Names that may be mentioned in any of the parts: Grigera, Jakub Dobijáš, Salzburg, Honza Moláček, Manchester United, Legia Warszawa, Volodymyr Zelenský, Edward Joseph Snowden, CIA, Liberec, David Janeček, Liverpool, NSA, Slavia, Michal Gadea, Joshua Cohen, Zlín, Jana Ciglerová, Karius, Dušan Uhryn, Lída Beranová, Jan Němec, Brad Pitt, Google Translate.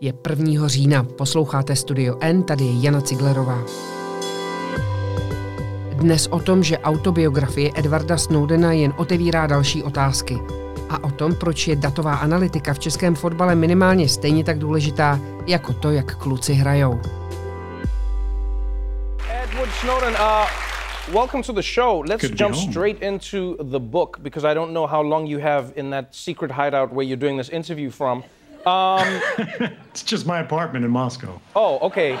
Je 1. října, posloucháte Studio N, tady je Jana Ciglerová. Dnes o tom, že autobiografie Edwarda Snowdena jen otevírá další otázky. A o tom, proč je datová analytika v českém fotbale minimálně stejně tak důležitá, jako to, jak kluci hrajou. Edward Snowden, welcome to the show. Let's jump straight into the book, because I don't know how long you have in that secret hideout where you're doing this interview from. It's just my apartment in Moscow. Oh, okay.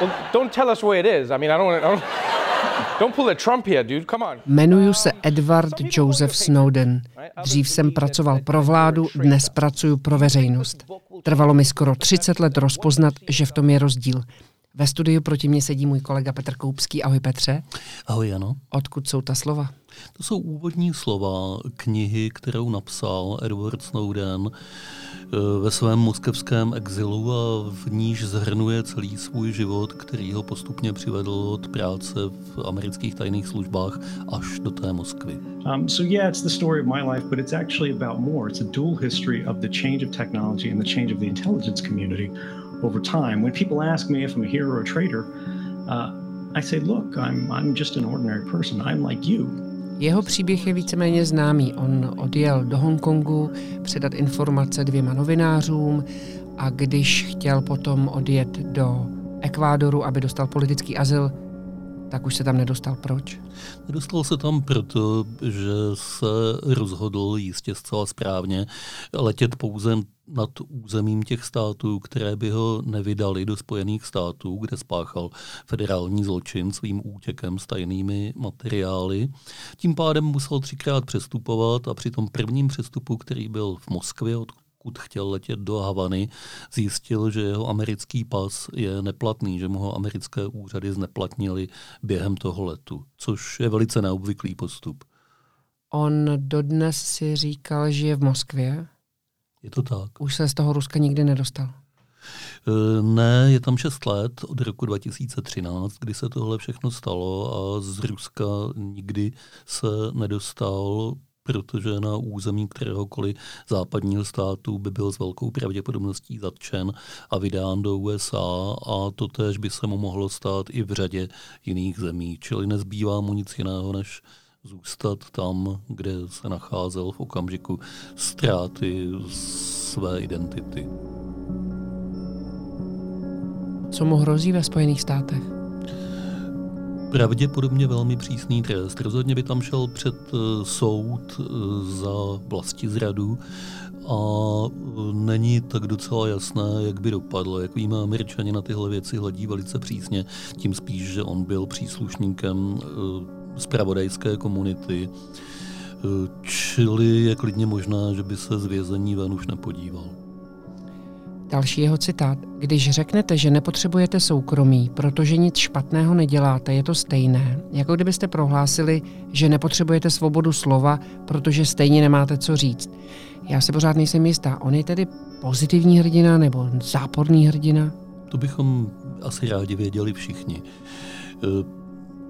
Well, don't tell us where it is. I mean, Don't pull a Trump here, dude. Come on. Jmenuji se Edward Joseph Snowden. Dřív jsem pracoval pro vládu, dnes pracuju pro veřejnost. Trvalo mi skoro 30 let rozpoznat, že v tom je rozdíl. Ve studiu proti mně sedí můj kolega Petr Koubský. Ahoj Petře. Ahoj Jano. Odkud jsou ta slova? To jsou úvodní slova knihy, kterou napsal Edward Snowden ve svém moskevském exilu a v níž zhrnuje celý svůj život, který ho postupně přivedl od práce v amerických tajných službách až do té Moskvy. It's the story of my life, but it's actually about more. It's a dual history of the change of technology and the change of the intelligence community over time. When people ask me if I'm a hero or a traitor, I say, look, I'm just an ordinary person. I'm like you. Jeho příběh je víceméně známý. On odjel do Hongkongu předat informace 2 novinářům a když chtěl potom odjet do Ekvádoru, aby dostal politický azyl, tak už se tam nedostal. Proč? Nedostal se tam proto, že se rozhodl, jistě zcela správně, letět pouze nad územím těch států, které by ho nevydali do Spojených států, kde spáchal federální zločin svým útěkem s tajnými materiály. Tím pádem musel 3krát přestupovat a při tom prvním přestupu, který byl v Moskvě, odkud chtěl letět do Havany, zjistil, že jeho americký pas je neplatný, že mu ho americké úřady zneplatnili během toho letu, což je velice neobvyklý postup. On dodnes si říkal, že je v Moskvě? Je to tak. Už se z toho Ruska nikdy nedostal? Ne, je tam 6 let od roku 2013, kdy se tohle všechno stalo a z Ruska nikdy se nedostal, protože na území kteréhokoliv západního státu by byl s velkou pravděpodobností zatčen a vydán do USA a totéž by se mu mohlo stát i v řadě jiných zemí. Čili nezbývá mu nic jiného, než zůstat tam, kde se nacházel v okamžiku ztráty své identity. Co mu hrozí ve Spojených státech? Pravděpodobně velmi přísný trest. Rozhodně by tam šel před soud za vlastizradu a není tak docela jasné, jak by dopadlo. Jak víme, Američani na tyhle věci hledí velice přísně, tím spíš, že on byl příslušníkem zpravodajské komunity, čili je klidně možná, že by se z vězení ven už nepodíval. Další jeho citát. Když řeknete, že nepotřebujete soukromí, protože nic špatného neděláte, je to stejné, jako kdybyste prohlásili, že nepotřebujete svobodu slova, protože stejně nemáte co říct. Já se pořád nejsem jistá. On je tedy pozitivní hrdina nebo záporný hrdina? To bychom asi rádi věděli všichni.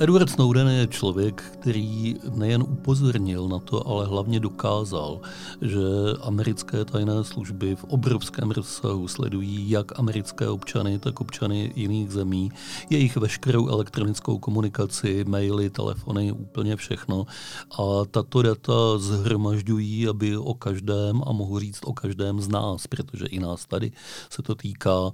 Edward Snowden je člověk, který nejen upozornil na to, ale hlavně dokázal, že americké tajné služby v obrovském rozsahu sledují jak americké občany, tak občany jiných zemí, jejich veškerou elektronickou komunikaci, maily, telefony, úplně všechno. A tato data zhromažďují, aby o každém, a mohu říct o každém z nás, protože i nás tady se to týká,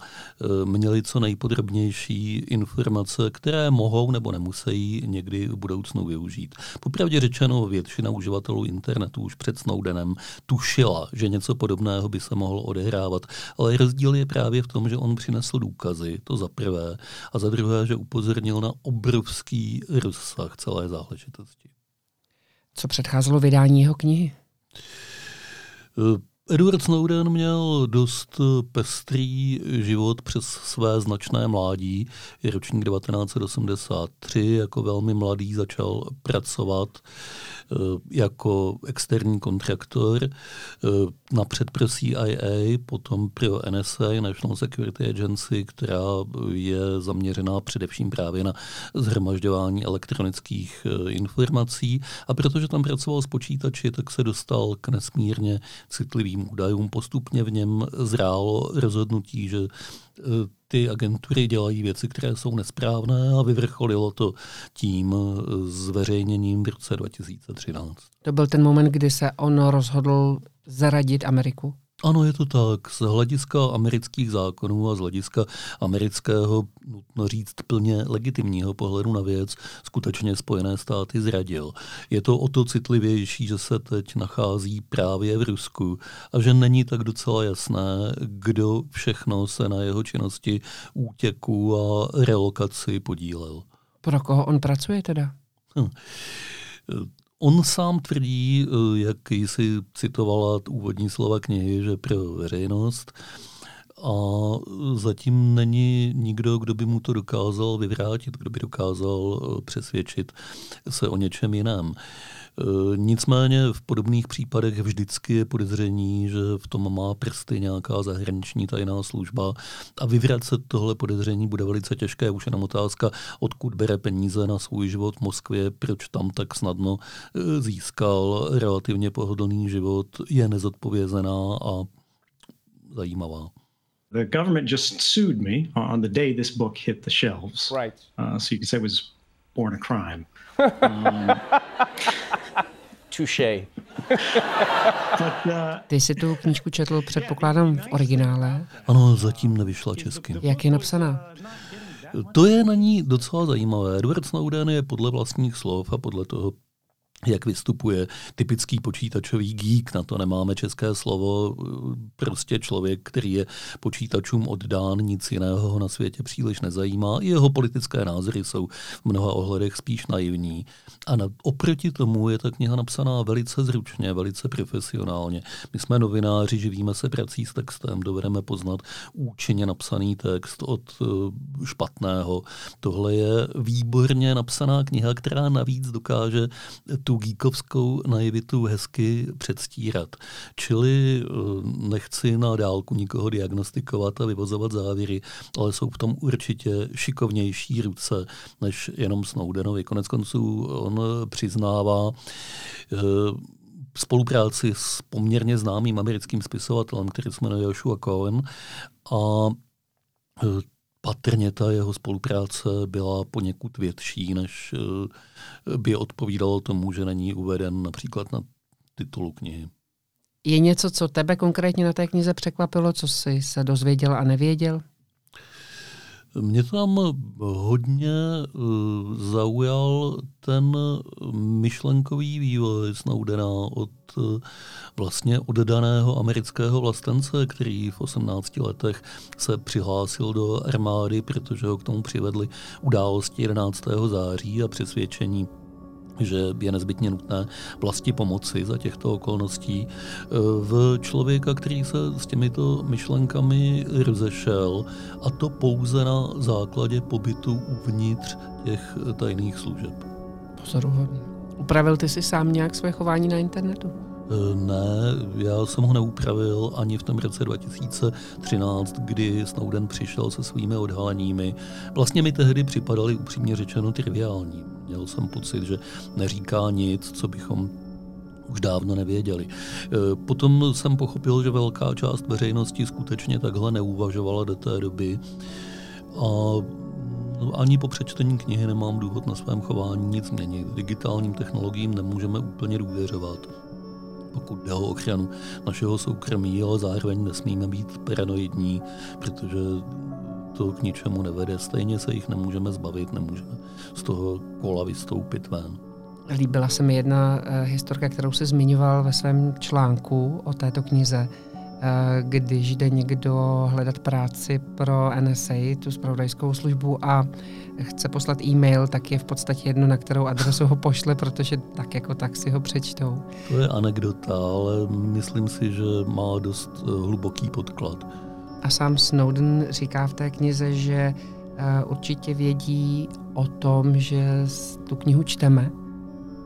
měli co nejpodrobnější informace, které mohou nebo nemusí někdy v budoucnu využít. Popravdě řečeno, většina uživatelů internetu už před Snowdenem tušila, že něco podobného by se mohlo odehrávat, ale rozdíl je právě v tom, že on přinesl důkazy, to za prvé, a za druhé, že upozornil na obrovský rozsah celé záležitosti. Co předcházelo vydání jeho knihy? Edward Snowden měl dost pestrý život přes své značné mládí. Je ročník 1983, jako velmi mladý začal pracovat jako externí kontraktor, napřed pro CIA, potom pro NSA, National Security Agency, která je zaměřená především právě na shromažďování elektronických informací. A protože tam pracoval s počítači, tak se dostal k nesmírně citlivým tajným údajům. Postupně v něm zrálo rozhodnutí, že ty agentury dělají věci, které jsou nesprávné, a vyvrcholilo to tím zveřejněním v roce 2013. To byl ten moment, kdy se on rozhodl zaradit Ameriku? Ano, je to tak. Z hlediska amerických zákonů a z hlediska amerického, nutno říct, plně legitimního pohledu na věc, skutečně Spojené státy zradil. Je to o to citlivější, že se teď nachází právě v Rusku a že není tak docela jasné, kdo všechno se na jeho činnosti útěku a relokaci podílel. Pro koho on pracuje teda? On sám tvrdí, jak jsi citovala úvodní slova knihy, že pro veřejnost, a zatím není nikdo, kdo by mu to dokázal vyvrátit, kdo by dokázal přesvědčit se o něčem jiném. Nicméně v podobných případech vždycky je podezření, že v tom má prsty nějaká zahraniční tajná služba, a vyvracet tohle podezření bude velice těžké. Už jenom otázka, odkud bere peníze na svůj život v Moskvě, proč tam tak snadno získal relativně pohodlný život, je nezodpovězená a zajímavá. The government just sued me on the day this book hit the shelves. Right. So you could say it was born a crime. Touché. Ty jsi tu knížku četl, předpokládám, v originále? Ano, zatím nevyšla česky. Jak je napsaná? To je na ní docela zajímavé. Edward Snowden je podle vlastních slov a podle toho, jak vystupuje, typický počítačový geek, na to nemáme české slovo, prostě člověk, který je počítačům oddán, nic jiného ho na světě příliš nezajímá. Jeho politické názory jsou v mnoha ohledech spíš naivní. A oproti tomu je ta kniha napsaná velice zručně, velice profesionálně. My jsme novináři, živíme se prací s textem, dovedeme poznat účinně napsaný text od špatného. Tohle je výborně napsaná kniha, která navíc dokáže tu geekovskou naivitu hezky předstírat. Čili nechci na dálku nikoho diagnostikovat a vyvozovat závěry, ale jsou v tom určitě šikovnější ruce než jenom Snowdenovi. Koneckonců on přiznává spolupráci s poměrně známým americkým spisovatelem, který se jmenuje Joshua Cohen, a patrně ta jeho spolupráce byla poněkud větší, než by odpovídalo tomu, že není uveden například na titulu knihy. Je něco, co tebe konkrétně na té knize překvapilo, co jsi se dozvěděl a nevěděl? Mě tam hodně zaujal ten myšlenkový vývoj Snowdena od vlastně oddaného amerického vlastence, který v 18 letech se přihlásil do armády, protože ho k tomu přivedly události 11. září a přesvědčení, že je nezbytně nutné vlasti pomoci za těchto okolností, v člověka, který se s těmito myšlenkami rozešel, a to pouze na základě pobytu uvnitř těch tajných služeb. Pozoruhodný. Upravil ty si sám nějak své chování na internetu? Ne, já jsem ho neupravil ani v tom roce 2013, kdy Snowden přišel se svými odhaleními. Vlastně mi tehdy připadaly upřímně řečeno triviální. Měl jsem pocit, že neříká nic, co bychom už dávno nevěděli. Potom jsem pochopil, že velká část veřejnosti skutečně takhle neuvažovala do té doby, a ani po přečtení knihy nemám důvod na svém chování nic měnit. Digitálním technologiím nemůžeme úplně důvěřovat, pokud jde o ochranu našeho soukromí, ale zároveň nesmíme být paranoidní, protože to k ničemu nevede. Stejně se jich nemůžeme zbavit, nemůžeme z toho kola vystoupit ven. Líbila se mi jedna historka, kterou jsi zmiňoval ve svém článku o této knize. Když jde někdo hledat práci pro NSA, tu zpravodajskou službu, a chce poslat e-mail, tak je v podstatě jedno, na kterou adresu ho pošle, protože tak jako tak si ho přečtou. To je anekdota, ale myslím si, že má dost hluboký podklad. A sám Snowden říká v té knize, že určitě vědí o tom, že tu knihu čteme.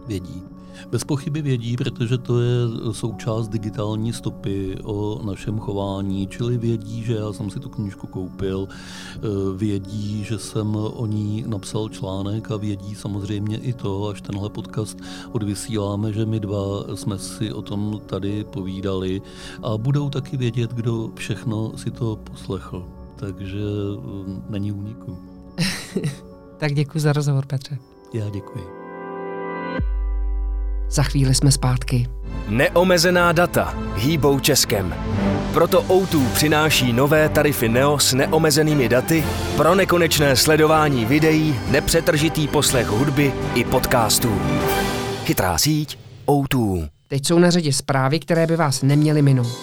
Vědí. Bez pochyby vědí, protože to je součást digitální stopy o našem chování, čili vědí, že já jsem si tu knížku koupil, vědí, že jsem o ní napsal článek a vědí samozřejmě i to, až tenhle podcast odvysíláme, že my dva jsme si o tom tady povídali a budou taky vědět, kdo všechno si to poslechl. Takže není úniku. Tak děkuji za rozhovor, Petře. Já děkuji. Za chvíli jsme zpátky. Neomezená data hýbou Českem. Proto O2 přináší nové tarify Neo s neomezenými daty pro nekonečné sledování videí, nepřetržitý poslech hudby i podcastů. Chytrá síť O2. Teď jsou na řadě zprávy, které by vás neměly minout.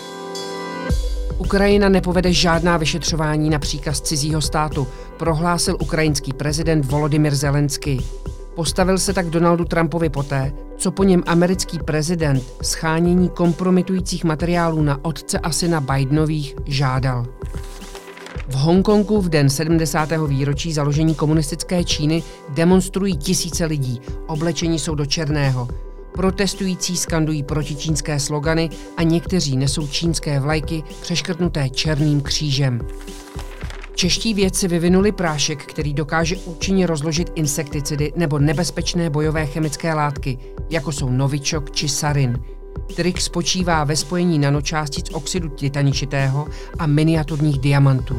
Ukrajina nepovede žádná vyšetřování na příkaz cizího státu, prohlásil ukrajinský prezident Volodymyr Zelenský. Postavil se tak Donaldu Trumpovi poté, co po něm americký prezident shánění kompromitujících materiálů na otce a syna Bidenových žádal. V Hongkongu v den 70. výročí založení komunistické Číny demonstrují tisíce lidí, oblečení jsou do černého. Protestující skandují protičínské slogany a někteří nesou čínské vlajky přeškrtnuté černým křížem. Čeští vědci vyvinuli prášek, který dokáže účinně rozložit insekticidy nebo nebezpečné bojové chemické látky, jako jsou novičok či sarin. Trik spočívá ve spojení nanočástic oxidu titaničitého a miniaturních diamantů.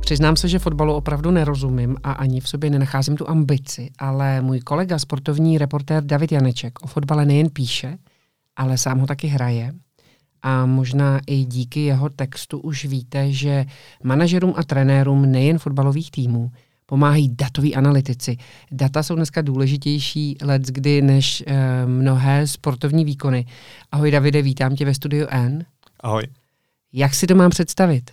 Přiznám se, že fotbalu opravdu nerozumím a ani v sobě nenacházím tu ambici, ale můj kolega sportovní reportér David Janeček o fotbale nejen píše, ale sám ho taky hraje. A možná i díky jeho textu už víte, že manažerům a trenérům nejen fotbalových týmů pomáhají datoví analytici. Data jsou dneska důležitější leckdy než mnohé sportovní výkony. Ahoj Davide, vítám tě ve studiu N. Ahoj. Jak si to mám představit?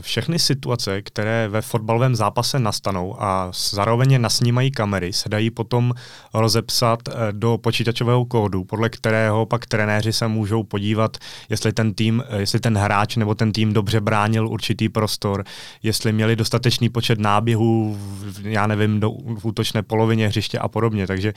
Všechny situace, které ve fotbalovém zápase nastanou a zároveň je nasnímají kamery, se dají potom rozepsat do počítačového kódu, podle kterého pak trenéři se můžou podívat, jestli ten hráč nebo ten tým dobře bránil určitý prostor, jestli měli dostatečný počet náběhů, já nevím, v útočné polovině hřiště a podobně. Takže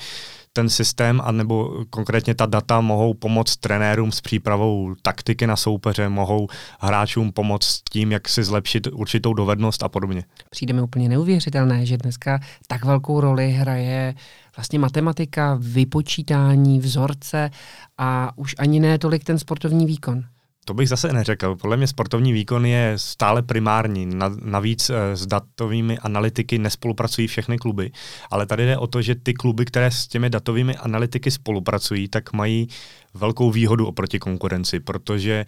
ten systém, anebo konkrétně ta data mohou pomoct trenérům s přípravou taktiky na soupeře, mohou hráčům pomoct s tím, jak si zlepšit určitou dovednost a podobně. Přijde mi úplně neuvěřitelné, že dneska tak velkou roli hraje vlastně matematika, vypočítání, vzorce a už ani ne tolik ten sportovní výkon. To bych zase neřekl. Podle mě sportovní výkon je stále primární. Navíc s datovými analytiky nespolupracují všechny kluby. Ale tady jde o to, že ty kluby, které s těmi datovými analytiky spolupracují, tak mají velkou výhodu oproti konkurenci, protože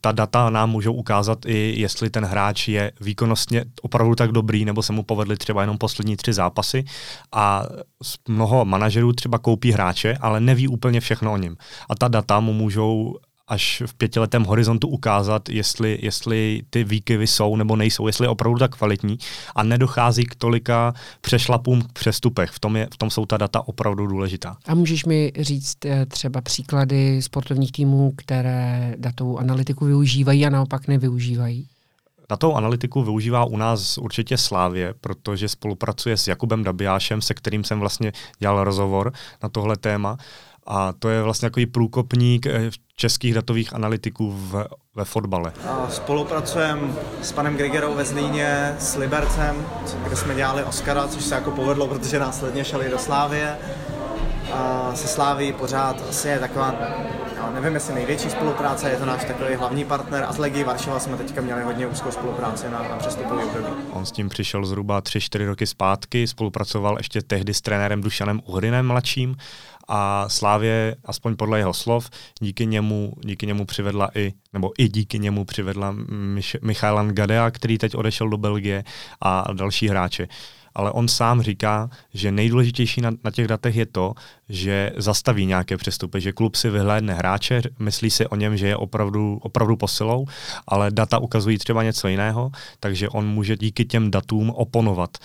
ta data nám můžou ukázat i, jestli ten hráč je výkonnostně opravdu tak dobrý, nebo se mu povedly třeba jenom poslední 3 zápasy a mnoho manažerů třeba koupí hráče, ale neví úplně všechno o něm. A ta data mu můžou až v 5letém horizontu ukázat, jestli ty výkyvy jsou nebo nejsou, jestli je opravdu tak kvalitní a nedochází k tolika přešlapům k přestupech. V tom jsou ta data opravdu důležitá. A můžeš mi říct třeba příklady sportovních týmů, které datovou analytiku využívají a naopak nevyužívají? Datovou analytiku využívá u nás určitě Slavie, protože spolupracuje s Jakubem Dobijášem, se kterým jsem vlastně dělal rozhovor na tohle téma. A to je vlastně takový průkopník českých datových analytiků ve fotbale. Spolupracujeme s panem Grigerou ve Zlíně, s Libercem, kde jsme dělali Oscara, což se jako povedlo, protože následně šel i do Slávie. Se Sláví pořád asi je taková, nevím jestli největší spolupráce, je to náš takový hlavní partner a s Legií Warszawa jsme teďka měli hodně úzkou spolupráci na přestupový období. On s tím přišel zhruba 3-4 roky zpátky, spolupracoval ještě tehdy s trenérem Dušanem Uhrynem mladším a Slávě, aspoň podle jeho slov, díky němu přivedla Michala Gadea, který teď odešel do Belgie a další hráče. Ale on sám říká, že nejdůležitější na těch datech je to, že zastaví nějaké přestupy, že klub si vyhlédne hráče, myslí si o něm, že je opravdu posilou, ale data ukazují třeba něco jiného, takže on může díky těm datům oponovat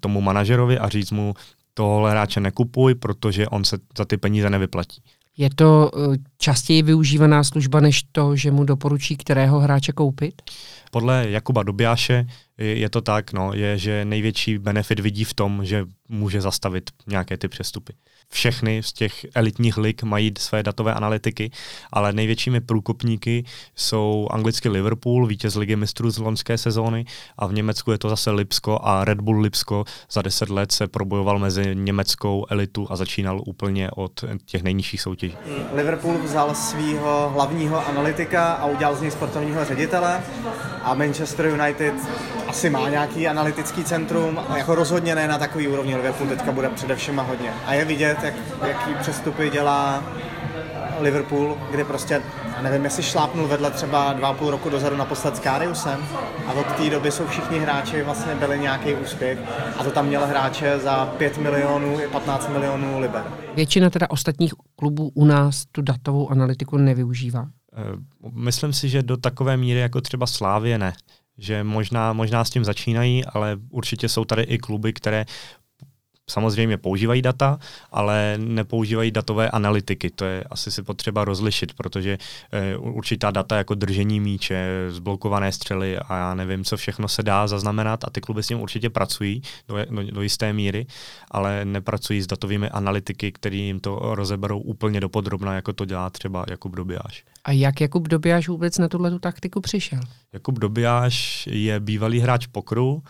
tomu manažerovi a říct mu, tohle hráče nekupuj, protože on se za ty peníze nevyplatí. Je to častěji využívaná služba než to, že mu doporučí, kterého hráče koupit? Podle Jakuba Dobijáše je to tak, no, je, že největší benefit vidí v tom, že může zastavit nějaké ty přestupy. Všechny z těch elitních lig mají své datové analytiky, ale největšími průkopníky jsou anglicky Liverpool, vítěz ligy mistrů z loňské sezóny, a v Německu je to zase Lipsko a Red Bull Lipsko za 10 let se probojoval mezi německou elitu a začínal úplně od těch nejnižších soutěží. Liverpool vzal svého hlavního analytika a udělal z něj sportovního ředitele a Manchester United asi má nějaký analytický centrum, ale jako rozhodně ne na takový úrovni. Liverpool teďka bude především hodně. A je vidět, jaký přestupy dělá Liverpool, kde prostě, nevím, jestli šlápnul vedle třeba 2,5 roku dozadu naposled s Kariusem, a od té doby jsou všichni hráči vlastně byli nějaký úspěch a to tam měl hráče za 5 milionů i 15 milionů liber. Většina teda ostatních klubů u nás tu datovou analytiku nevyužívá? Myslím si, že do takové míry jako třeba Slavie ne. Že možná s tím začínají, ale určitě jsou tady i kluby, které samozřejmě používají data, ale nepoužívají datové analytiky. To je asi si potřeba rozlišit, protože určitá data jako držení míče, zblokované střely a já nevím, co všechno se dá zaznamenat a ty kluby s ním určitě pracují do jisté míry, ale nepracují s datovými analytiky, který jim to rozeberou úplně dopodrobna, jako to dělá třeba Jakub Dobijáš. A jak Jakub Dobijáš vůbec na tuhletu taktiku přišel? Jakub Dobijáš je bývalý hráč pokeru,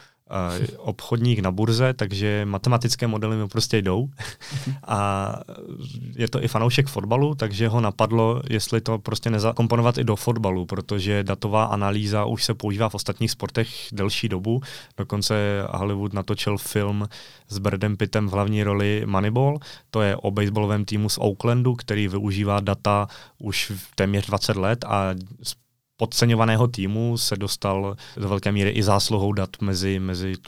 obchodník na burze, takže matematické modely mu prostě jdou. A je to i fanoušek fotbalu, takže ho napadlo, jestli to prostě nezakomponovat i do fotbalu, protože datová analýza už se používá v ostatních sportech delší dobu. Dokonce Hollywood natočil film s Bradem Pittem v hlavní roli Moneyball. To je o baseballovém týmu z Oaklandu, který využívá data už téměř 20 let a podceňovaného týmu se dostal do velké míry i zásluhou dat mezi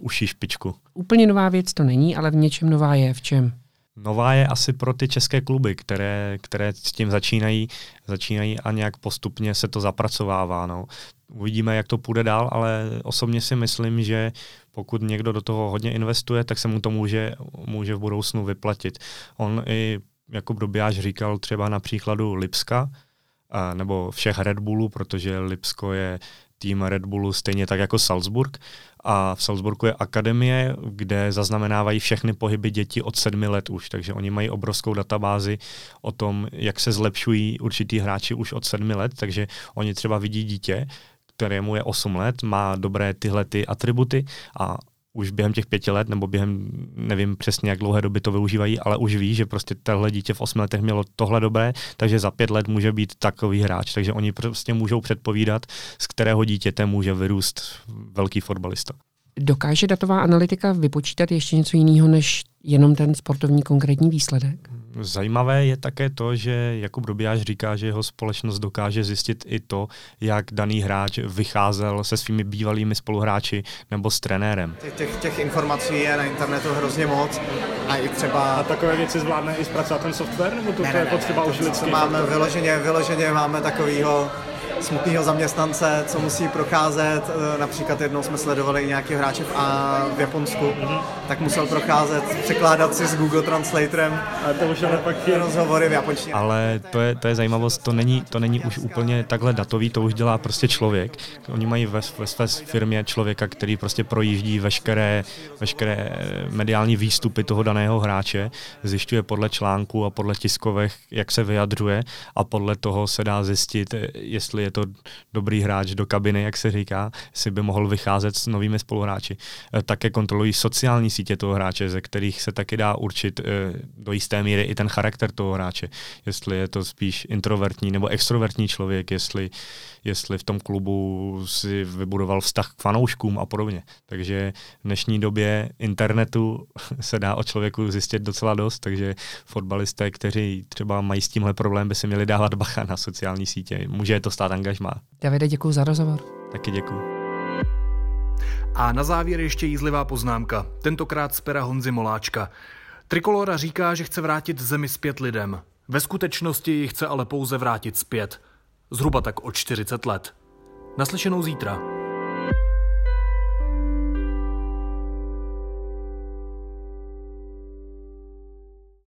uší špičku. Úplně nová věc to není, ale v něčem nová je. V čem? Nová je asi pro ty české kluby, které s tím začínají a nějak postupně se to zapracovává. No. Uvidíme, jak to půjde dál, ale osobně si myslím, že pokud někdo do toho hodně investuje, tak se mu to může v budoucnu vyplatit. On i Jakub Dobijáš říkal třeba na příkladu Lipska, nebo všech Red Bullů, protože Lipsko je tým Red Bullu stejně tak jako Salzburg a v Salzburgu je akademie, kde zaznamenávají všechny pohyby dětí od 7 let už, takže oni mají obrovskou databázi o tom, jak se zlepšují určitý hráči už od 7 let, takže oni třeba vidí dítě, kterému je 8 let, má dobré tyhle ty atributy a už během těch 5 let, nebo během, nevím přesně, jak dlouhé doby to využívají, ale už ví, že prostě tohle dítě v 8 letech mělo tohle dobré, takže za 5 let může být takový hráč. Takže oni prostě můžou předpovídat, z kterého dítěte může vyrůst velký fotbalista. Dokáže datová analytika vypočítat ještě něco jiného, než jenom ten sportovní konkrétní výsledek? Zajímavé je také to, že Jakub Dobijáš říká, že jeho společnost dokáže zjistit i to, jak daný hráč vycházel se svými bývalými spoluhráči nebo s trenérem. Těch informací je na internetu hrozně moc a i třeba... A takové věci zvládne i zpracovat ten software, nebo to je potřeba už lidský? Máme vyloženě máme takovýho smutného zaměstnance, co musí procházet. Například jednou jsme sledovali nějakého hráče v Japonsku, tak musel procházet, překládat si s Google Translatorem rozhovory v japonštině. Ale to je zajímavost, to není už úplně takhle datový, to už dělá prostě člověk. Oni mají ve své firmě člověka, který prostě projíždí veškeré mediální výstupy toho daného hráče, zjišťuje podle článků a podle tiskovek, jak se vyjadřuje a podle toho se dá zjistit, jestli je to dobrý hráč do kabiny, jak se říká, si by mohl vycházet s novými spoluhráči. Také kontrolují sociální sítě toho hráče, ze kterých se taky dá určit do jisté míry i ten charakter toho hráče. Jestli je to spíš introvertní nebo extrovertní člověk, jestli v tom klubu si vybudoval vztah k fanouškům a podobně. Takže v dnešní době internetu se dá o člověku zjistit docela dost, takže fotbalisté, kteří třeba mají s tímhle problém, by si měli dávat bacha na sociální sítě. Může to stát angažmá. Davide, děkuju za rozhovor. Taky děkuju. A na závěr ještě jízlivá poznámka, tentokrát z pera Honzy Moláčka. Trikolora říká, že chce vrátit zemi zpět lidem. Ve skutečnosti ji chce ale pouze vrátit zpět. Zhruba tak o 40 let. Naslyšenou zítra.